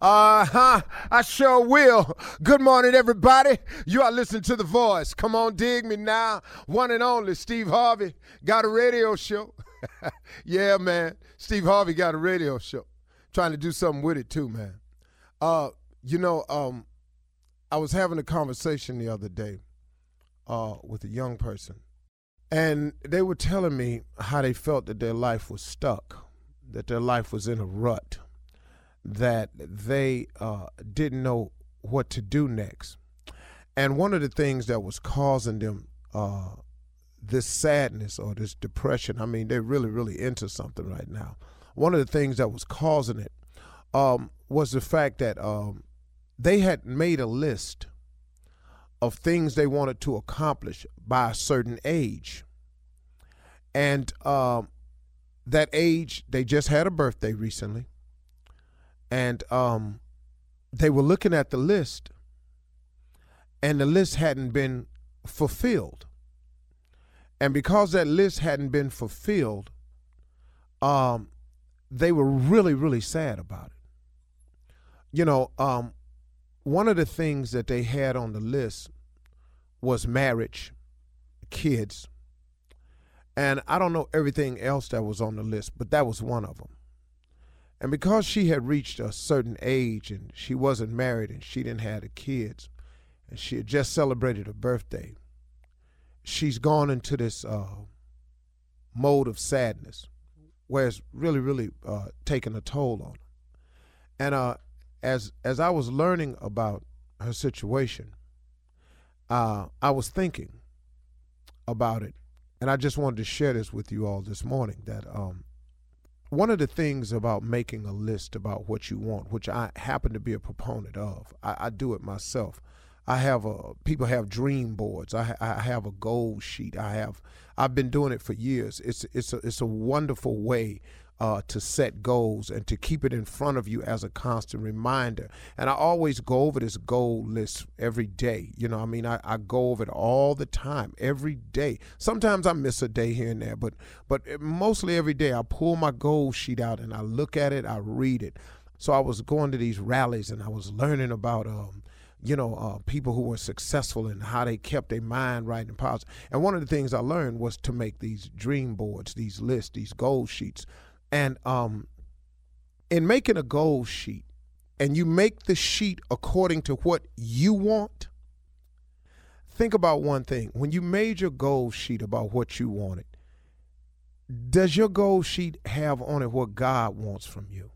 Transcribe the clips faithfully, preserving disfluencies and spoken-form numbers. Uh-huh, I sure will. Good morning, everybody. You are listening to The Voice. Come on, dig me now. One and only Steve Harvey got a radio show. Yeah, man, Steve Harvey got a radio show. Trying to do something with it, too, man. Uh, you know, um, I was having a conversation the other day uh, with a young person, and they were telling me how they felt that their life was stuck, that their life was in a rut, that they uh, didn't know what to do next. And one of the things that was causing them uh, this sadness or this depression, I mean, they're really, really into something right now. One of the things that was causing it um, was the fact that um, they had made a list of things they wanted to accomplish by a certain age. And um, that age, they just had a birthday recently. And um, they were looking at the list, and the list hadn't been fulfilled. And because that list hadn't been fulfilled, um, they were really, really sad about it. You know, um, one of the things that they had on the list was marriage, kids, and I don't know everything else that was on the list, but that was one of them. And because she had reached a certain age and she wasn't married and she didn't have the kids, and she had just celebrated her birthday, she's gone into this uh, mode of sadness where it's really, really uh, taking a toll on her. And uh, as as I was learning about her situation, uh, I was thinking about it, and I just wanted to share this with you all this morning, that um, one of the things about making a list about what you want, which I happen to be a proponent of, I, I do it myself. I have a, people have dream boards. I, I have a goal sheet. I have, I've been doing it for years. It's, it's a, it's a wonderful way uh, to set goals and to keep it in front of you as a constant reminder. And I always go over this goal list every day. You know, I mean, I, I go over it all the time, every day. Sometimes I miss a day here and there, but, but mostly every day I pull my goal sheet out and I look at it, I read it. So I was going to these rallies and I was learning about, um, you know, uh, people who were successful and how they kept their mind right and positive. And one of the things I learned was to make these dream boards, these lists, these goal sheets. And um, in making a goal sheet, and you make the sheet according to what you want, think about one thing. When you made your goal sheet about what you wanted, does your goal sheet have on it what God wants from you?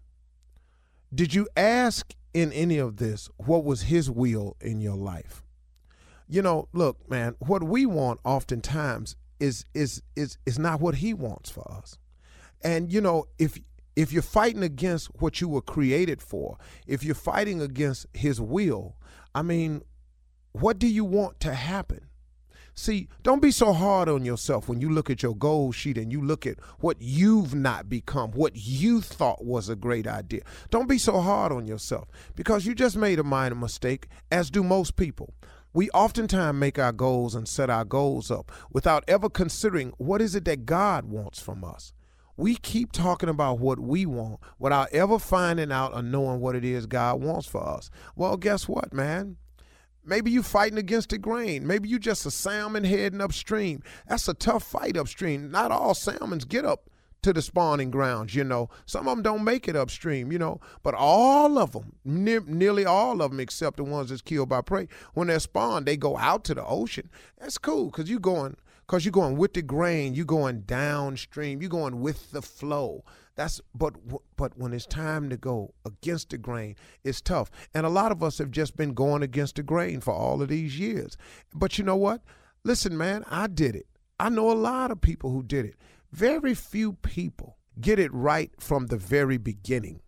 Did you ask in any of this, what was his will in your life? You know, look, man, what we want oftentimes is is is is not what he wants for us. And, you know, if if you're fighting against what you were created for, if you're fighting against his will, I mean, what do you want to happen? See, don't be so hard on yourself when you look at your goal sheet and you look at what you've not become, what you thought was a great idea. Don't be so hard on yourself because you just made a minor mistake, as do most people. We oftentimes make our goals and set our goals up without ever considering what is it that God wants from us. We keep talking about what we want without ever finding out or knowing what it is God wants for us. Well, guess what, man? Maybe you're fighting against the grain. Maybe you're just a salmon heading upstream. That's a tough fight upstream. Not all salmons get up to the spawning grounds, you know. Some of them don't make it upstream, you know. But all of them, ne- nearly all of them except the ones that's killed by prey, when they're spawned, they go out to the ocean. That's cool because you're going, because you're going with the grain. You're going downstream. You're going with the flow. That's but but when it's time to go against the grain, it's tough. And a lot of us have just been going against the grain for all of these years. But you know what? Listen, man, I did it. I know a lot of people who did it. Very few people get it right from the very beginning.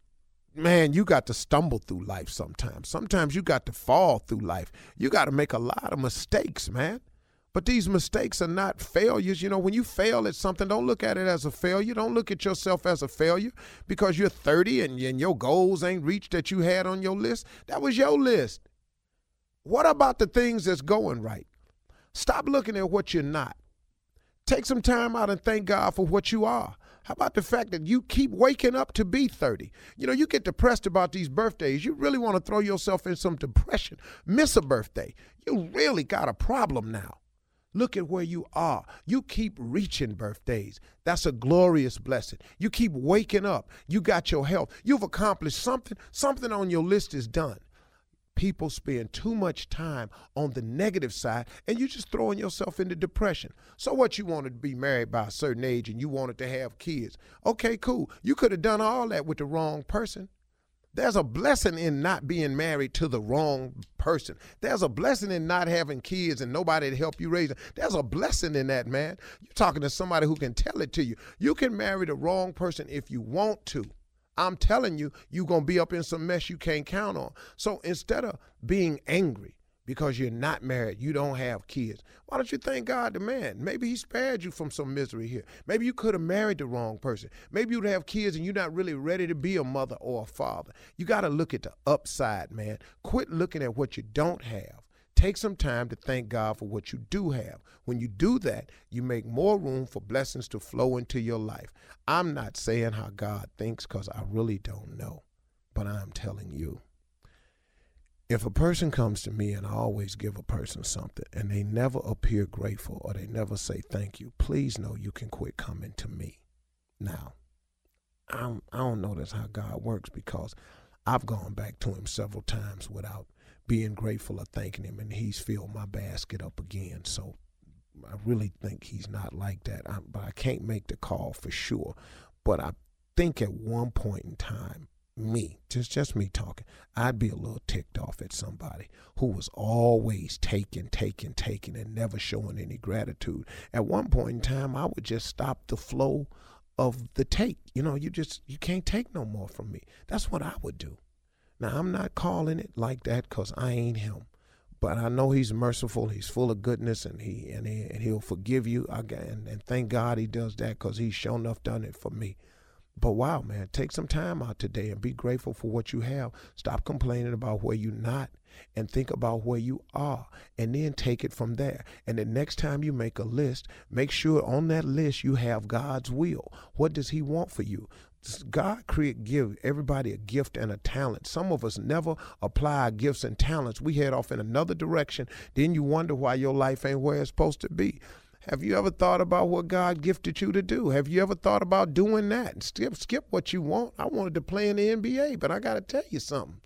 Man, you got to stumble through life sometimes. Sometimes you got to fall through life. You got to make a lot of mistakes, man. But these mistakes are not failures. You know, when you fail at something, don't look at it as a failure. Don't look at yourself as a failure because you're thirty and, and your goals ain't reached that you had on your list. That was your list. What about the things that's going right? Stop looking at what you're not. Take some time out and thank God for what you are. How about the fact that you keep waking up to be thirty? You know, you get depressed about these birthdays. You really want to throw yourself in some depression. Miss a birthday. You really got a problem now. Look at where you are. You keep reaching birthdays. That's a glorious blessing. You keep waking up. You got your health. You've accomplished something. Something on your list is done. People spend too much time on the negative side, and you're just throwing yourself into depression. So what, you wanted to be married by a certain age and you wanted to have kids. Okay, cool. You could have done all that with the wrong person. There's a blessing in not being married to the wrong person. There's a blessing in not having kids and nobody to help you raise them. There's a blessing in that, man. You're talking to somebody who can tell it to you. You can marry the wrong person if you want to. I'm telling you, you're going to be up in some mess you can't count on. So instead of being angry because you're not married, you don't have kids, why don't you thank God the man? Maybe he spared you from some misery here. Maybe you could have married the wrong person. Maybe you'd have kids and you're not really ready to be a mother or a father. You got to look at the upside, man. Quit looking at what you don't have. Take some time to thank God for what you do have. When you do that, you make more room for blessings to flow into your life. I'm not saying how God thinks because I really don't know, but I'm telling you, if a person comes to me, and I always give a person something, and they never appear grateful or they never say thank you, please know you can quit coming to me. Now, I don't, I don't know that's how God works, because I've gone back to him several times without being grateful or thanking him, and he's filled my basket up again. So I really think he's not like that, I, but I can't make the call for sure. But I think at one point in time, me, just just me talking, I'd be a little ticked off at somebody who was always taking, taking, taking, and never showing any gratitude. At one point in time, I would just stop the flow of the take. You know, you just, you can't take no more from me. That's what I would do. Now, I'm not calling it like that because I ain't him, but I know he's merciful, he's full of goodness, and, he, and, he, and he'll forgive you, and, and thank God he does that, because he's sure enough done it for me. But wow, man, take some time out today and be grateful for what you have. Stop complaining about where you're not, and think about where you are, and then take it from there. And the next time you make a list, make sure on that list you have God's will. What does he want for you? God create, give everybody a gift and a talent. Some of us never apply our gifts and talents. We head off in another direction. Then you wonder why your life ain't where it's supposed to be. Have you ever thought about what God gifted you to do? Have you ever thought about doing that? And skip, skip what you want. I wanted to play in the N B A, but I got to tell you something.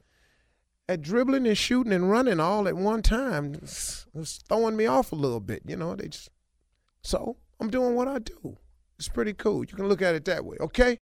At dribbling and shooting and running all at one time, it's, it's throwing me off a little bit. You know, they just, so I'm doing what I do. It's pretty cool. You can look at it that way, okay?